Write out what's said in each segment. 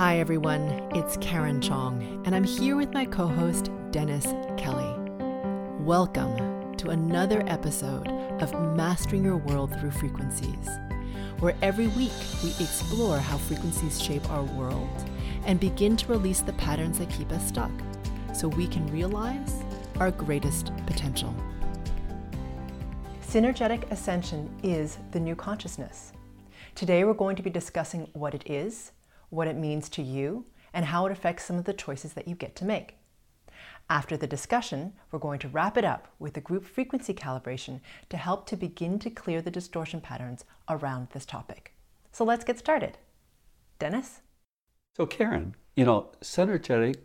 Hi everyone, it's Karen Chong, and I'm here with my co-host, Dennis Kelly. Welcome to another episode of Mastering Your World Through Frequencies, where every week we explore how frequencies shape our world and begin to release the patterns that keep us stuck so we can realize our greatest potential. Synergetic ascension is the new consciousness. Today we're going to be discussing what it is, what it means to you, and how it affects some of the choices that you get to make. After the discussion, we're going to wrap it up with a group frequency calibration to help to begin to clear the distortion patterns around this topic. So let's get started. Dennis? So Karen, synergetic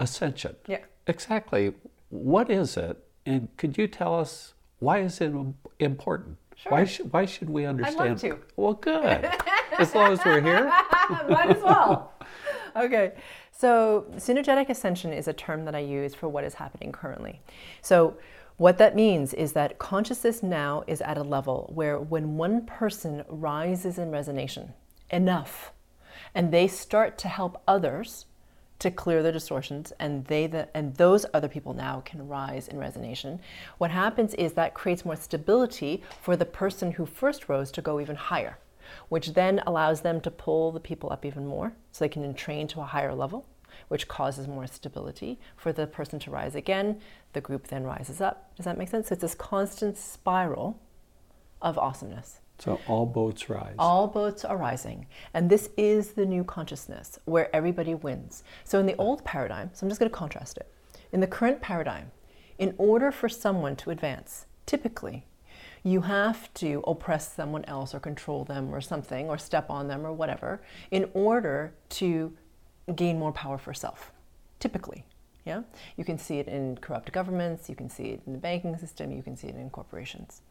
ascension. Yeah. Exactly. What is it? And could you tell us why is it important? Sure. Why should we understand? I'd love to. Well, good. As long as we're here. Might as well. Okay. So synergetic ascension is a term that I use for what is happening currently. So what that means is that consciousness now is at a level where when one person rises in resonation enough, and they start to help others to clear the distortions, and those other people now can rise in resonation. What happens is that creates more stability for the person who first rose to go even higher, which then allows them to pull the people up even more so they can train to a higher level, which causes more stability for the person to rise again. The group then rises up. Does that make sense? So it's this constant spiral of awesomeness. So all boats rise. All boats are rising. And this is the new consciousness where everybody wins. So in the old paradigm, so I'm just going to contrast it. In the current paradigm, in order for someone to advance, typically, you have to oppress someone else or control them or something or step on them or whatever in order to gain more power for self, typically. Yeah, you can see it in corrupt governments, you can see it in the banking system, you can see it in corporations.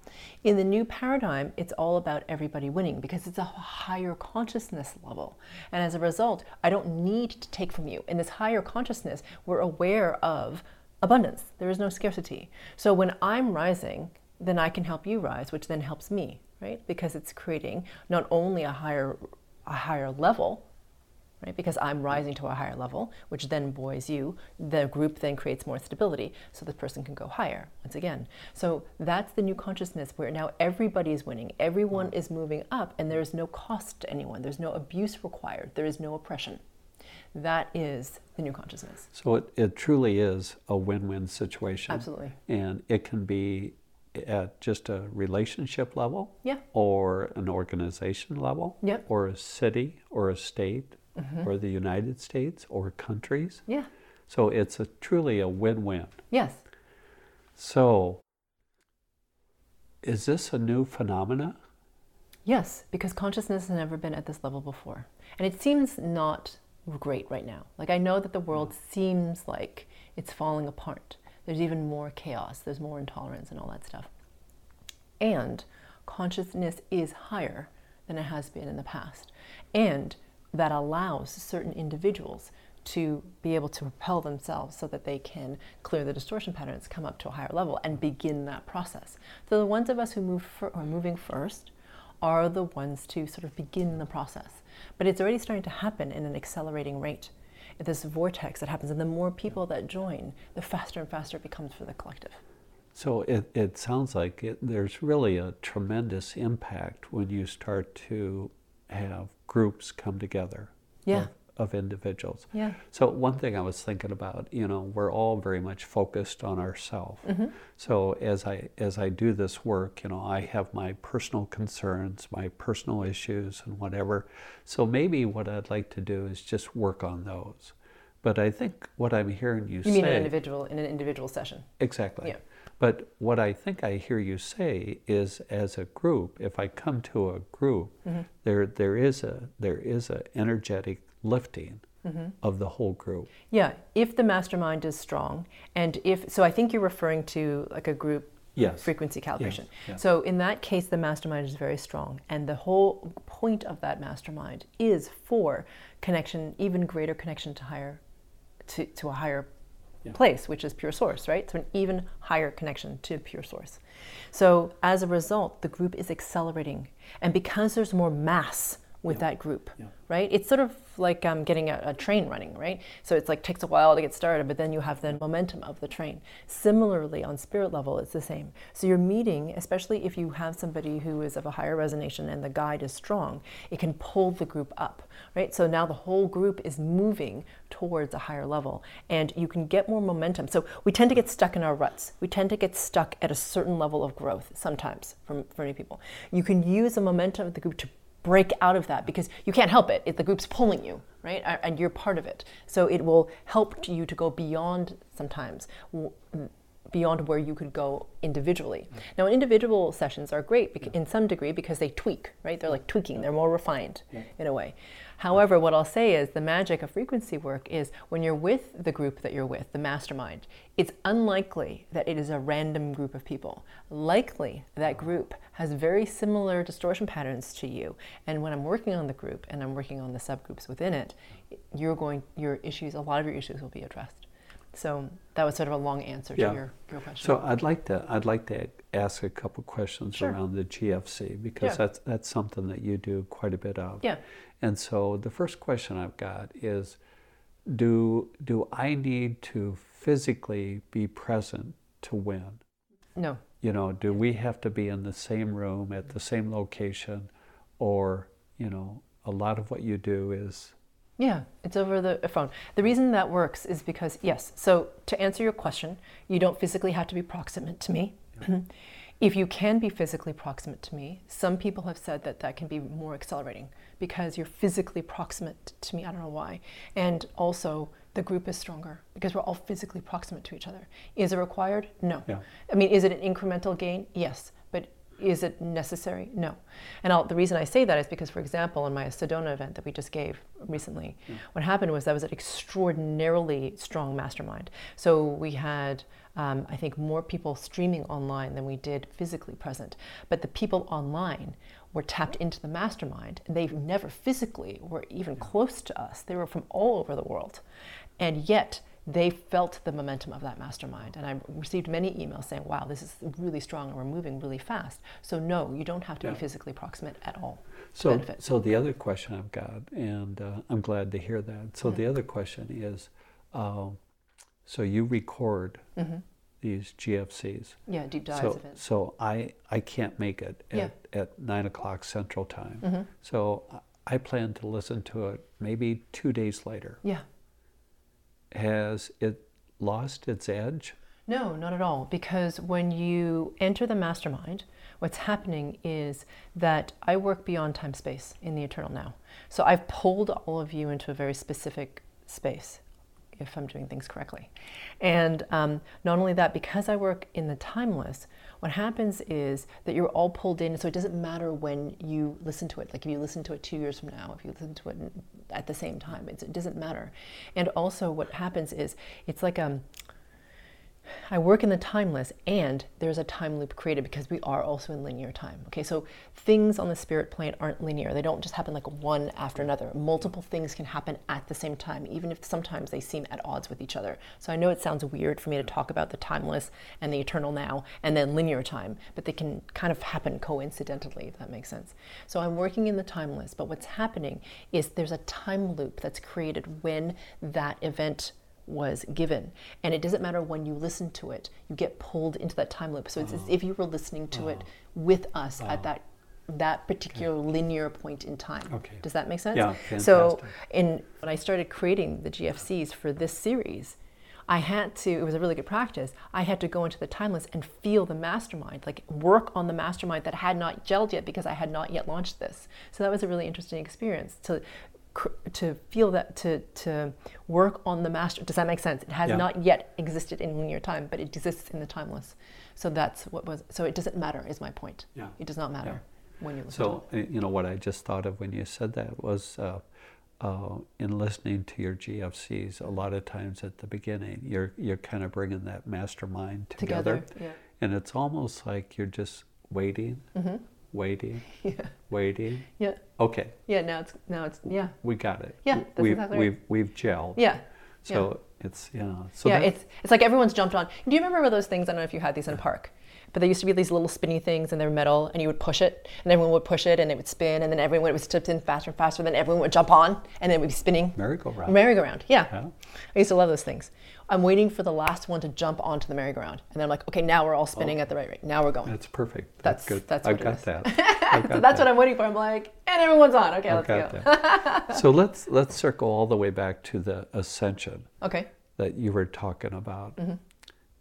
In the new paradigm, it's all about everybody winning because it's a higher consciousness level. And as a result, I don't need to take from you. In this higher consciousness, we're aware of abundance. There is no scarcity. So when I'm rising, then I can help you rise, which then helps me, right? Because it's creating not only a higher level, right? Because I'm rising to a higher level, which then buoys you. The group then creates more stability so the person can go higher once again. So that's the new consciousness where now everybody is winning. Everyone is moving up and there is no cost to anyone. There's no abuse required. There is no oppression. That is the new consciousness. So it truly is a win-win situation. Absolutely. And it can be at just a relationship level, yeah, or an organization level, yep, or a city or a state. Mm-hmm. Or the United States, or countries. Yeah. So it's truly a win-win. Yes. So, is this a new phenomena? Yes, because consciousness has never been at this level before. And it seems not great right now. Like, I know that the world seems like it's falling apart. There's even more chaos. There's more intolerance and all that stuff. And consciousness is higher than it has been in the past. And that allows certain individuals to be able to propel themselves so that they can clear the distortion patterns, come up to a higher level, and begin that process. So the ones of us who are moving first are the ones to sort of begin the process. But it's already starting to happen in an accelerating rate. This vortex that happens, and the more people that join, the faster and faster it becomes for the collective. So it sounds like there's really a tremendous impact when you start to have groups come together, yeah, of individuals. Yeah. So one thing I was thinking about, we're all very much focused on ourselves. Mm-hmm. So as I do this work, I have my personal concerns, my personal issues and whatever. So maybe what I'd like to do is just work on those. But I think what I'm hearing you say... You mean in an individual session. Exactly. Yeah. But what I think I hear you say is, as a group, if I come to a group, mm-hmm, there is a energetic lifting, mm-hmm, of the whole group. Yeah, if the mastermind is strong, so I think you're referring to like a group, yes, frequency calibration. Yes. Yeah. So in that case, the mastermind is very strong, and the whole point of that mastermind is for connection, even greater connection to a higher. Yeah. Place, which is pure source, right? So an even higher connection to pure source. So as a result, the group is accelerating. And because there's more mass with that group, right? It's sort of like getting a train running, right? So it's like takes a while to get started, but then you have the momentum of the train. Similarly, on spirit level, it's the same. So you're meeting, especially if you have somebody who is of a higher resonance and the guide is strong, it can pull the group up, right? So now the whole group is moving towards a higher level and you can get more momentum. So we tend to get stuck in our ruts. We tend to get stuck at a certain level of growth sometimes for many people. You can use the momentum of the group to break out of that because you can't help it. The group's pulling you, right? And you're part of it. So it will help you to go beyond sometimes, beyond where you could go individually. Now, individual sessions are great in some degree because they tweak, right? They're like tweaking. They're more refined in a way. However, what I'll say is the magic of frequency work is when you're with the group that you're with, the mastermind, it's unlikely that it is a random group of people. Likely that group has very similar distortion patterns to you. And when I'm working on the group and I'm working on the subgroups within it, a lot of your issues will be addressed. So that was sort of a long answer to your question. So I'd like to ask a couple questions around the GFC because that's something that you do quite a bit of. Yeah. And so the first question I've got is, do I need to physically be present to win? No. You know, do we have to be in the same room at the same location, or a lot of what you do is. Yeah, it's over the phone. The reason that works is because, so to answer your question, you don't physically have to be proximate to me. Yeah. If you can be physically proximate to me, some people have said that can be more accelerating because you're physically proximate to me. I don't know why. And also, the group is stronger because we're all physically proximate to each other. Is it required? No. Yeah. I mean, is it an incremental gain? Yes. But is it necessary? No. And the reason I say that is because, for example, in my Sedona event that we just gave recently, what happened was that was an extraordinarily strong mastermind. So we had, I think, more people streaming online than we did physically present. But the people online were tapped into the mastermind. They never physically were even close to us. They were from all over the world. And yet, they felt the momentum of that mastermind. And I received many emails saying, wow, this is really strong and we're moving really fast. So no, you don't have to be physically proximate at all to benefit. So the other question I've got, and I'm glad to hear that. So the other question is, so you record these GFCs. Yeah, deep dives of it. So I can't make it at 9 o'clock Central Time. Mm-hmm. So I plan to listen to it maybe 2 days later. Yeah. Has it lost its edge? No, not at all. Because when you enter the mastermind, what's happening is that I work beyond time space in the eternal now. So I've pulled all of you into a very specific space, if I'm doing things correctly. And not only that, because I work in the timeless, what happens is that you're all pulled in, so it doesn't matter when you listen to it. Like if you listen to it 2 years from now, if you listen to it at the same time, it doesn't matter. And also what happens is, it's like I work in the timeless and there's a time loop created because we are also in linear time. Okay, so things on the spirit plane aren't linear. They don't just happen like one after another. Multiple things can happen at the same time, even if sometimes they seem at odds with each other. So I know it sounds weird for me to talk about the timeless and the eternal now and then linear time, but they can kind of happen coincidentally, if that makes sense. So I'm working in the timeless, but what's happening is there's a time loop that's created when that event was given, and it doesn't matter when you listen to it, you get pulled into that time loop. So it's as if you were listening to it with us at that particular linear point in time. Okay. Does that make sense? Yeah, fantastic. So when I started creating the GFCs for this series, it was a really good practice, I had to go into the timeless and feel the mastermind, like work on the mastermind that had not gelled yet because I had not yet launched this. So that was a really interesting experience to feel that, to work on the master. Does that make sense? It has not yet existed in linear time, but it exists in the timeless. So so it doesn't matter is my point. Yeah. It does not matter when you listen to it. So, what I just thought of when you said that was in listening to your GFCs, a lot of times at the beginning, you're kind of bringing that mastermind together. Yeah. And it's almost like you're just waiting. Mm-hmm. Waiting. Yeah. Okay. Yeah. Now it's. Yeah. We got it. Yeah. That's exactly right. We've gelled. Yeah. So It's, yeah. So yeah, it's like everyone's jumped on. Do you remember those things? I don't know if you had these in a park, but there used to be these little spinny things and they're metal and you would push it and everyone would push it and it would spin and then everyone, it would spin faster and faster, then everyone would jump on and then it would be spinning. Merry-go-round. Merry-go-round, yeah. I used to love those things. I'm waiting for the last one to jump onto the merry-go-round. And then I'm like, okay, now we're all spinning at the right rate. Now we're going. That's perfect. That's good. That's what I got that. So that's what I'm waiting for. I'm like, and everyone's on. Okay, let's go. So let's circle all the way back to the ascension. Okay. That you were talking about. Mm-hmm.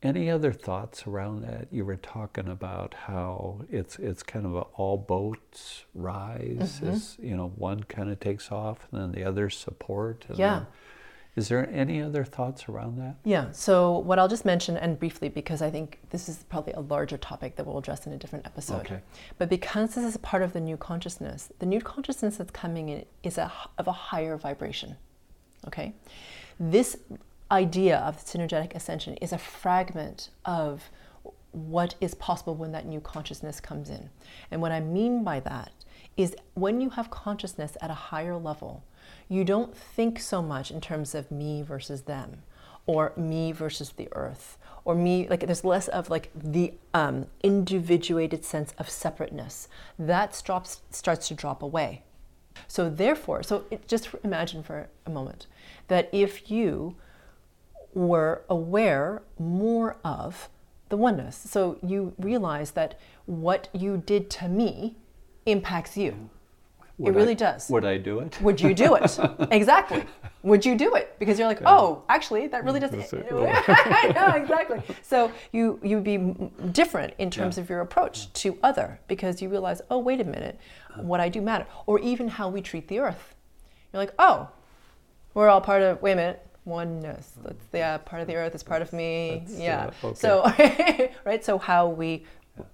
Any other thoughts around that? You were talking about how it's kind of a all boats rise. Mm-hmm. Is, you know, one kind of takes off and then the other support. And yeah. Is there any other thoughts around that? Yeah, so what I'll just mention, and briefly, because I think this is probably a larger topic that we'll address in a different episode. Okay. But because this is part of the new consciousness that's coming in is of a higher vibration, okay? This idea of synergetic ascension is a fragment of what is possible when that new consciousness comes in. And what I mean by that is when you have consciousness at a higher level, you don't think so much in terms of me versus them, or me versus the earth, or me, like there's less of like the individuated sense of separateness. That starts to drop away. So therefore, just imagine for a moment that if you were aware more of the oneness, so you realize that what you did to me impacts you. It really does. Would I do it? Would you do it? Exactly. Would you do it? Because you're like, oh, actually, that really doesn't. I know, exactly. So you'd be different in terms of your approach to other, because you realize, oh, wait a minute, what I do matter. Or even how we treat the earth. You're like, oh, we're all part of, wait a minute, oneness. That's, part of the earth is part of me. So, right? So how we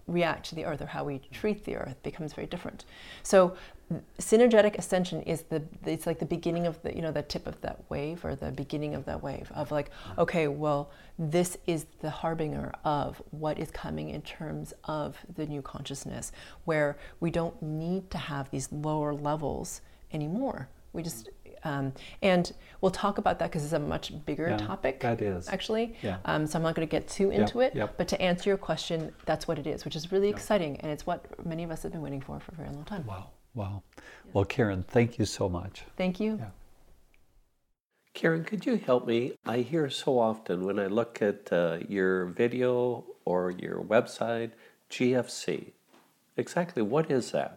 react to the earth or how we treat the earth becomes very different. So synergetic ascension is it's like the beginning of the, you know, the tip of that wave, or the beginning of that wave of like, okay, well, this is the harbinger of what is coming in terms of the new consciousness, where we don't need to have these lower levels anymore. We just and we'll talk about that because it's a much bigger topic. That is actually. Yeah. So I'm not going to get too into it. But to answer your question, that's what it is, which is really exciting, and it's what many of us have been waiting for a very long time. Wow. Well, Karen, thank you so much. Thank you. Yeah. Karen, could you help me? I hear so often when I look at your video or your website, GFC. Exactly, what is that?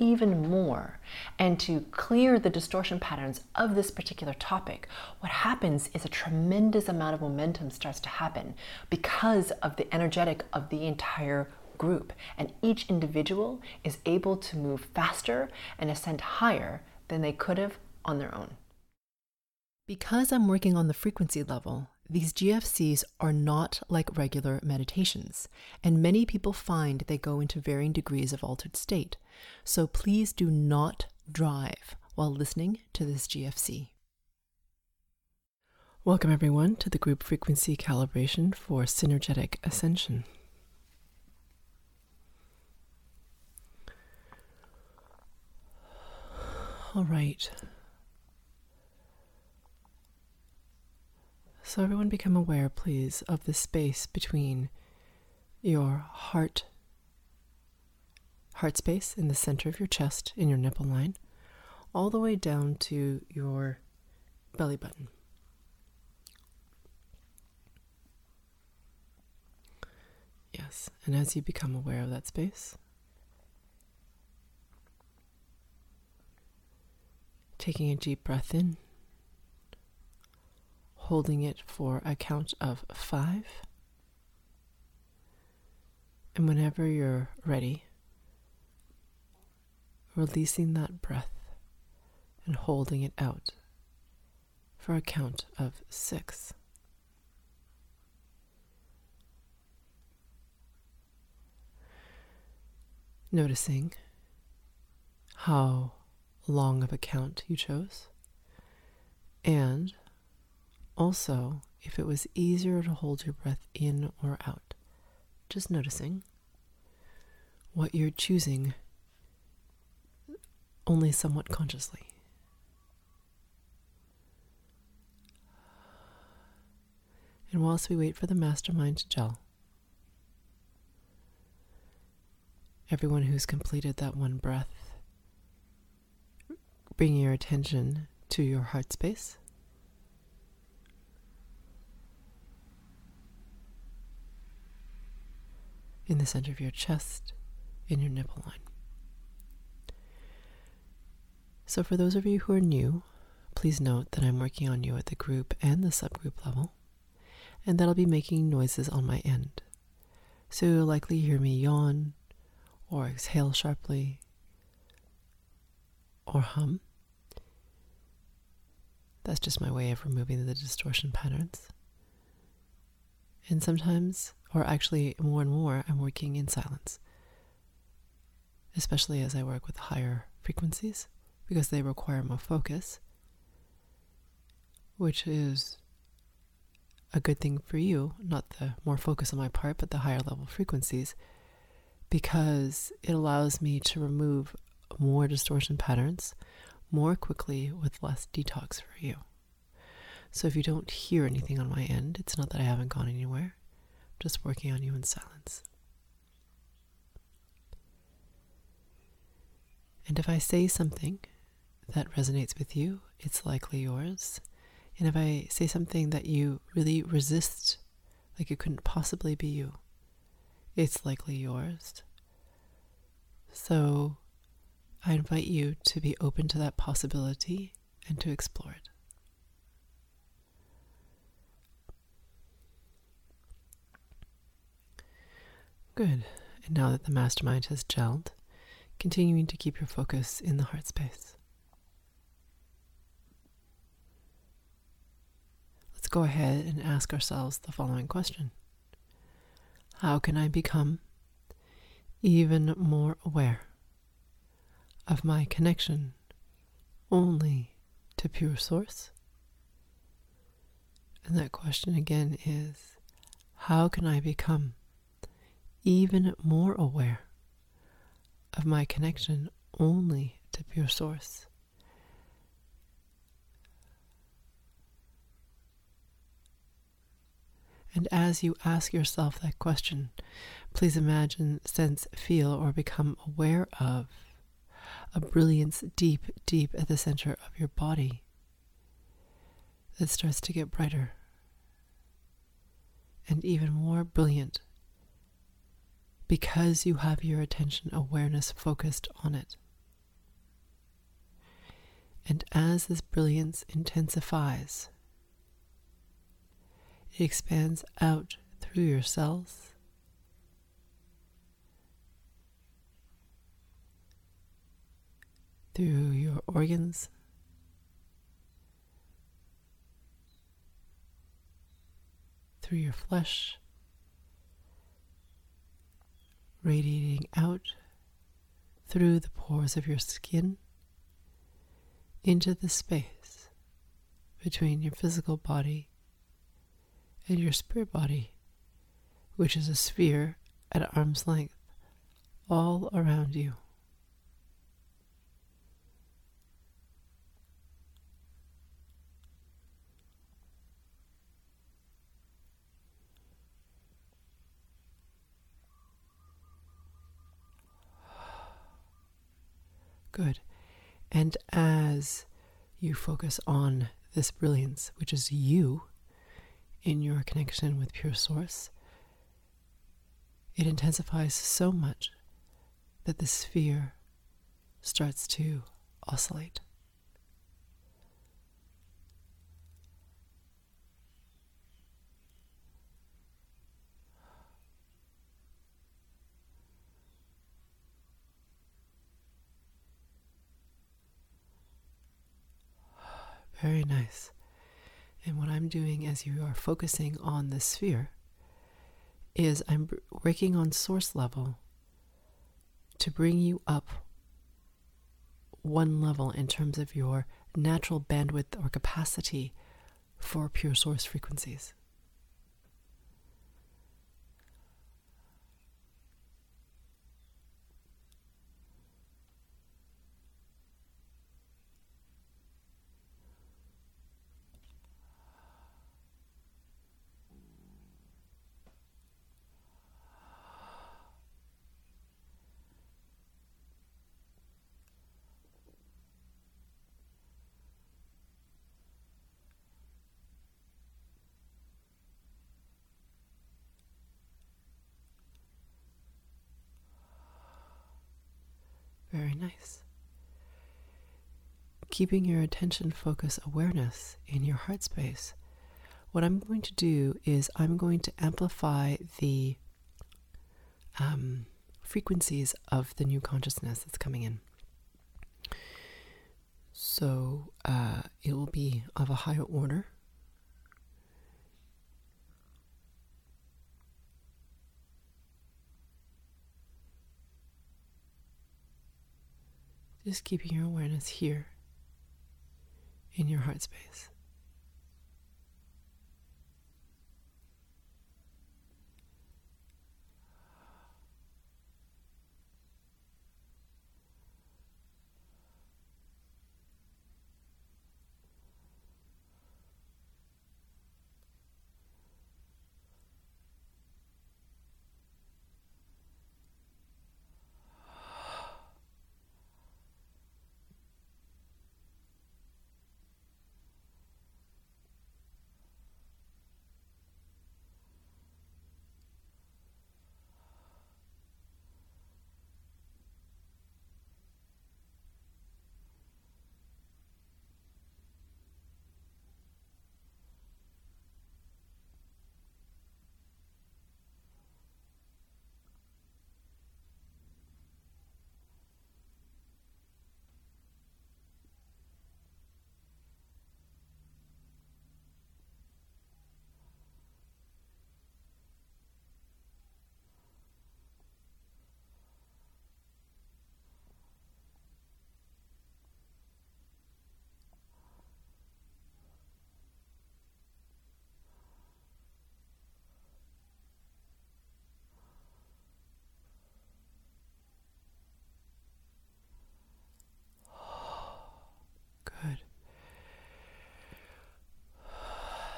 even more and to clear the distortion patterns of this particular topic, what happens is a tremendous amount of momentum starts to happen because of the energetic of the entire group, and each individual is able to move faster and ascend higher than they could have on their own. Because I'm working on the frequency level, these GFCs are not like regular meditations, and many people find they go into varying degrees of altered state. So please do not drive while listening to this GFC. Welcome everyone to the group frequency calibration for synergetic ascension. All right. So everyone become aware, please, of the space between your heart space in the center of your chest, in your nipple line, all the way down to your belly button. Yes, and as you become aware of that space, taking a deep breath in, holding it for a count of 5. And whenever you're ready, releasing that breath and holding it out for a count of 6. Noticing how long of a count you chose, and also if it was easier to hold your breath in or out. Just noticing what you're choosing only somewhat consciously. And whilst we wait for the mastermind to gel, everyone who's completed that one breath, bringing your attention to your heart space, in the center of your chest, in your nipple line. So for those of you who are new, please note that I'm working on you at the group and the subgroup level, and that I'll be making noises on my end. So you'll likely hear me yawn, or exhale sharply, or hum. That's just my way of removing the distortion patterns. And sometimes, or actually more and more, I'm working in silence, especially as I work with higher frequencies, because they require more focus, which is a good thing for you, not the more focus on my part, but the higher level frequencies, because it allows me to remove more distortion patterns more quickly with less detox for you. So if you don't hear anything on my end, it's not that I haven't gone anywhere, I'm just working on you in silence. And if I say something that resonates with you, it's likely yours. And if I say something that you really resist, like it couldn't possibly be you, it's likely yours. So I invite you to be open to that possibility and to explore it. Good. And now that the mastermind has gelled, continuing to keep your focus in the heart space. Let's go ahead and ask ourselves the following question. How can I become even more aware of my connection only to pure source? And that question again is, how can I become even more aware of my connection only to pure source? And as you ask yourself that question, please imagine, sense, feel, or become aware of a brilliance deep, deep at the center of your body that starts to get brighter and even more brilliant because you have your attention awareness focused on it. And as this brilliance intensifies, it expands out through your cells, through your organs, through your flesh, radiating out through the pores of your skin into the space between your physical body and your spirit body, which is a sphere at arm's length all around you. Good. And as you focus on this brilliance, which is you, in your connection with pure source, it intensifies so much that the sphere starts to oscillate. Very nice. And what I'm doing as you are focusing on the sphere is I'm working on source level to bring you up one level in terms of your natural bandwidth or capacity for pure source frequencies. Very nice. Keeping your attention focus awareness in your heart space. What I'm going to do is I'm going to amplify the frequencies of the new consciousness that's coming in. So it will be of a higher order. Just keeping your awareness here in your heart space.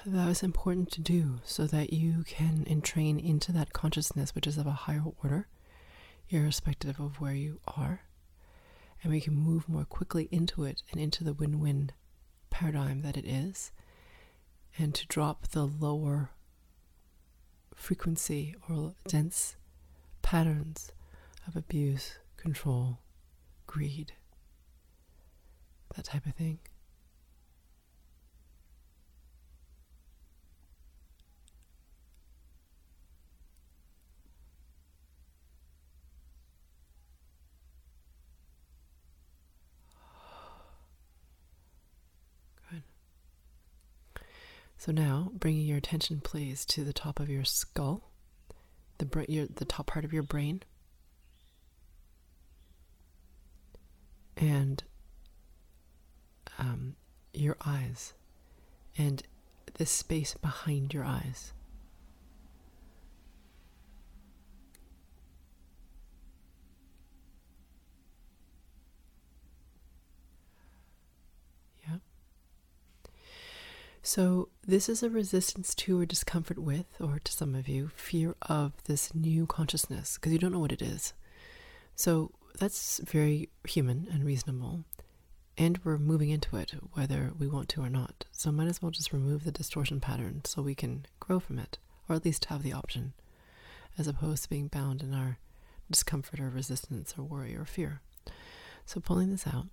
That was important to do so that you can entrain into that consciousness, which is of a higher order, irrespective of where you are, and we can move more quickly into it and into the win-win paradigm that it is, and to drop the lower frequency or dense patterns of abuse, control, greed, that type of thing. So now, bringing your attention, please, to the top of your skull, the top part of your brain, and your eyes, and the space behind your eyes. So this is a resistance to or discomfort with, or to some of you, fear of this new consciousness, because you don't know what it is. So that's very human and reasonable, and we're moving into it, whether we want to or not. So might as well just remove the distortion pattern so we can grow from it, or at least have the option, as opposed to being bound in our discomfort or resistance or worry or fear. So pulling this out.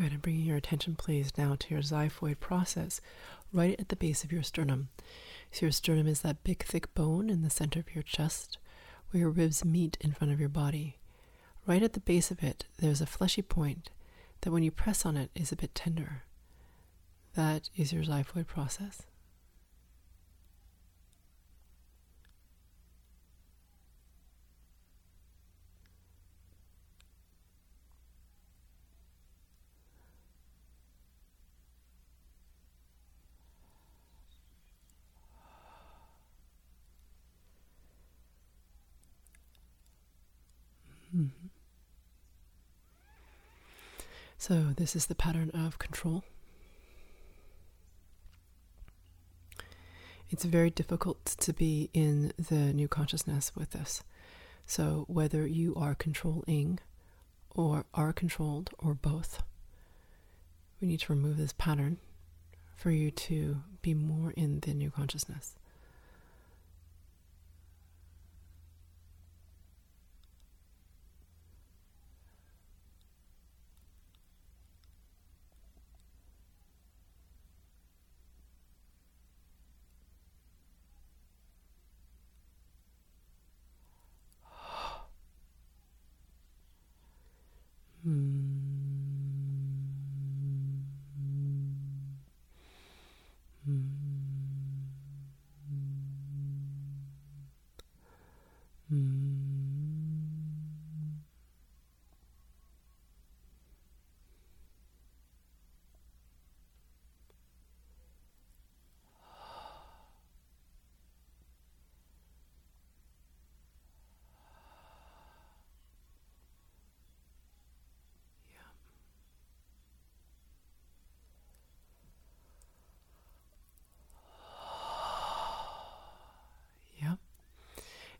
Good, and bringing your attention, please, now to your xiphoid process, right at the base of your sternum. So your sternum is that big, thick bone in the center of your chest, where your ribs meet in front of your body. Right at the base of it, there's a fleshy point that when you press on it is a bit tender. That is your xiphoid process. So this is the pattern of control. It's very difficult to be in the new consciousness with this. So whether you are controlling or are controlled or both, we need to remove this pattern for you to be more in the new consciousness.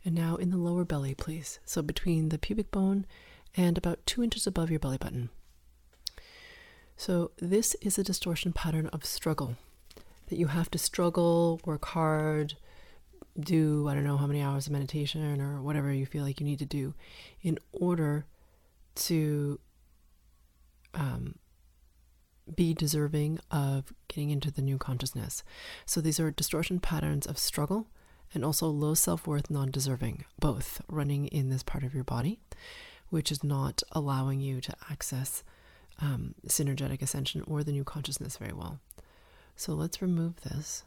And now in the lower belly, please. So between the pubic bone and about 2 inches above your belly button. So this is a distortion pattern of struggle, that you have to struggle, work hard, do I don't know how many hours of meditation or whatever you feel like you need to do in order to be deserving of getting into the new consciousness. So these are distortion patterns of struggle, and also low self-worth, non-deserving, both running in this part of your body, which is not allowing you to access synergetic ascension or the new consciousness very well. So let's remove this.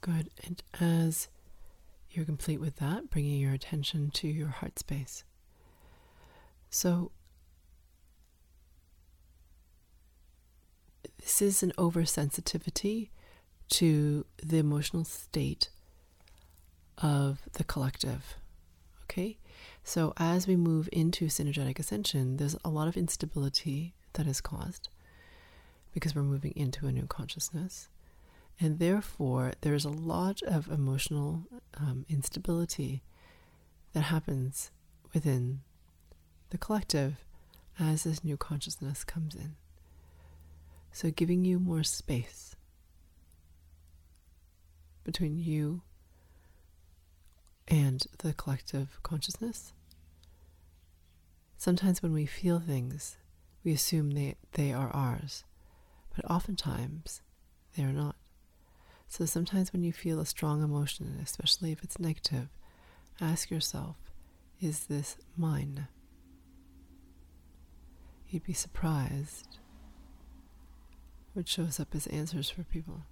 Good, and as you're complete with that, bringing your attention to your heart space. So this is an oversensitivity to the emotional state of the collective, okay? So as we move into synergetic ascension, there's a lot of instability that is caused because we're moving into a new consciousness. And therefore, there's a lot of emotional instability that happens within the collective as this new consciousness comes in. So giving you more space between you and the collective consciousness. Sometimes when we feel things, we assume they are ours, but oftentimes they are not. So sometimes when you feel a strong emotion, especially if it's negative, ask yourself, is this mine? You'd be surprised what shows up as answers for people.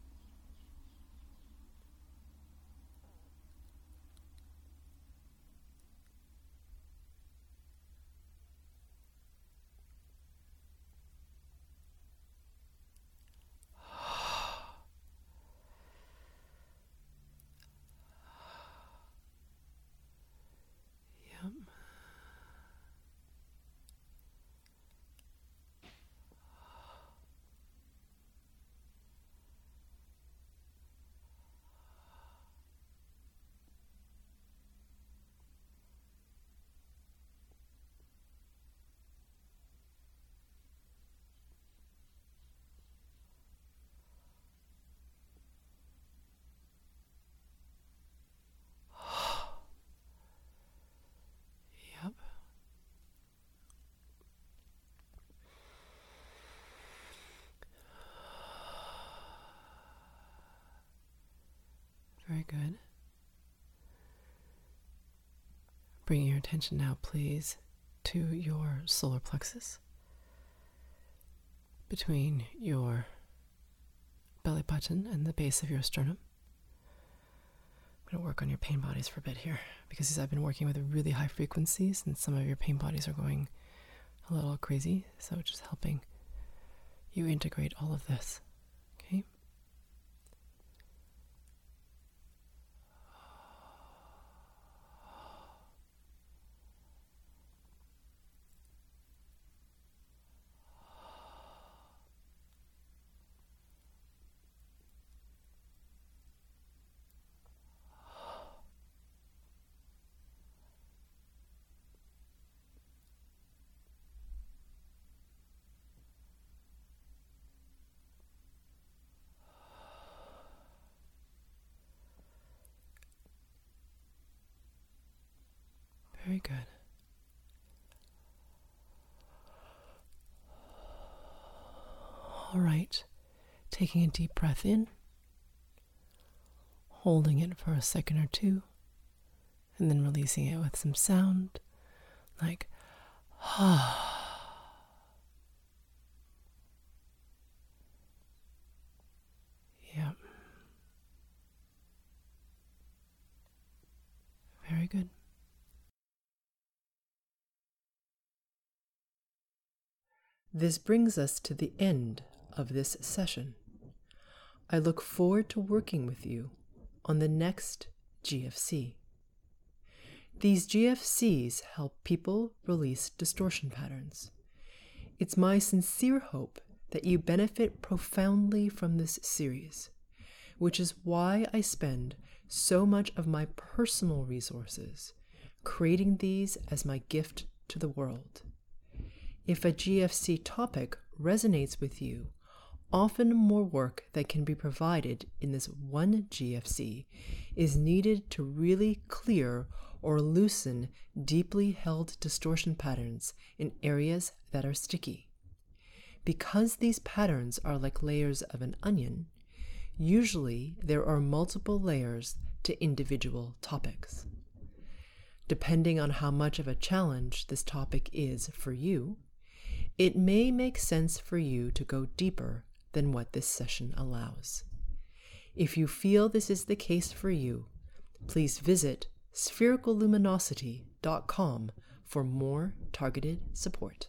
Good. Bring your attention now, please, to your solar plexus, between your belly button and the base of your sternum. I'm going to work on your pain bodies for a bit here, because I've been working with really high frequencies, and some of your pain bodies are going a little crazy, so just helping you integrate all of this. Very good. All right, taking a deep breath in, holding it for a second or two, and then releasing it with some sound, like, ah. Yeah. Very good. This brings us to the end of this session. I look forward to working with you on the next GFC. These GFCs help people release distortion patterns. It's my sincere hope that you benefit profoundly from this series, which is why I spend so much of my personal resources creating these as my gift to the world. If a GFC topic resonates with you, often more work that can be provided in this one GFC is needed to really clear or loosen deeply held distortion patterns in areas that are sticky. Because these patterns are like layers of an onion, usually there are multiple layers to individual topics. Depending on how much of a challenge this topic is for you, it may make sense for you to go deeper than what this session allows. If you feel this is the case for you, please visit sphericalluminosity.com for more targeted support.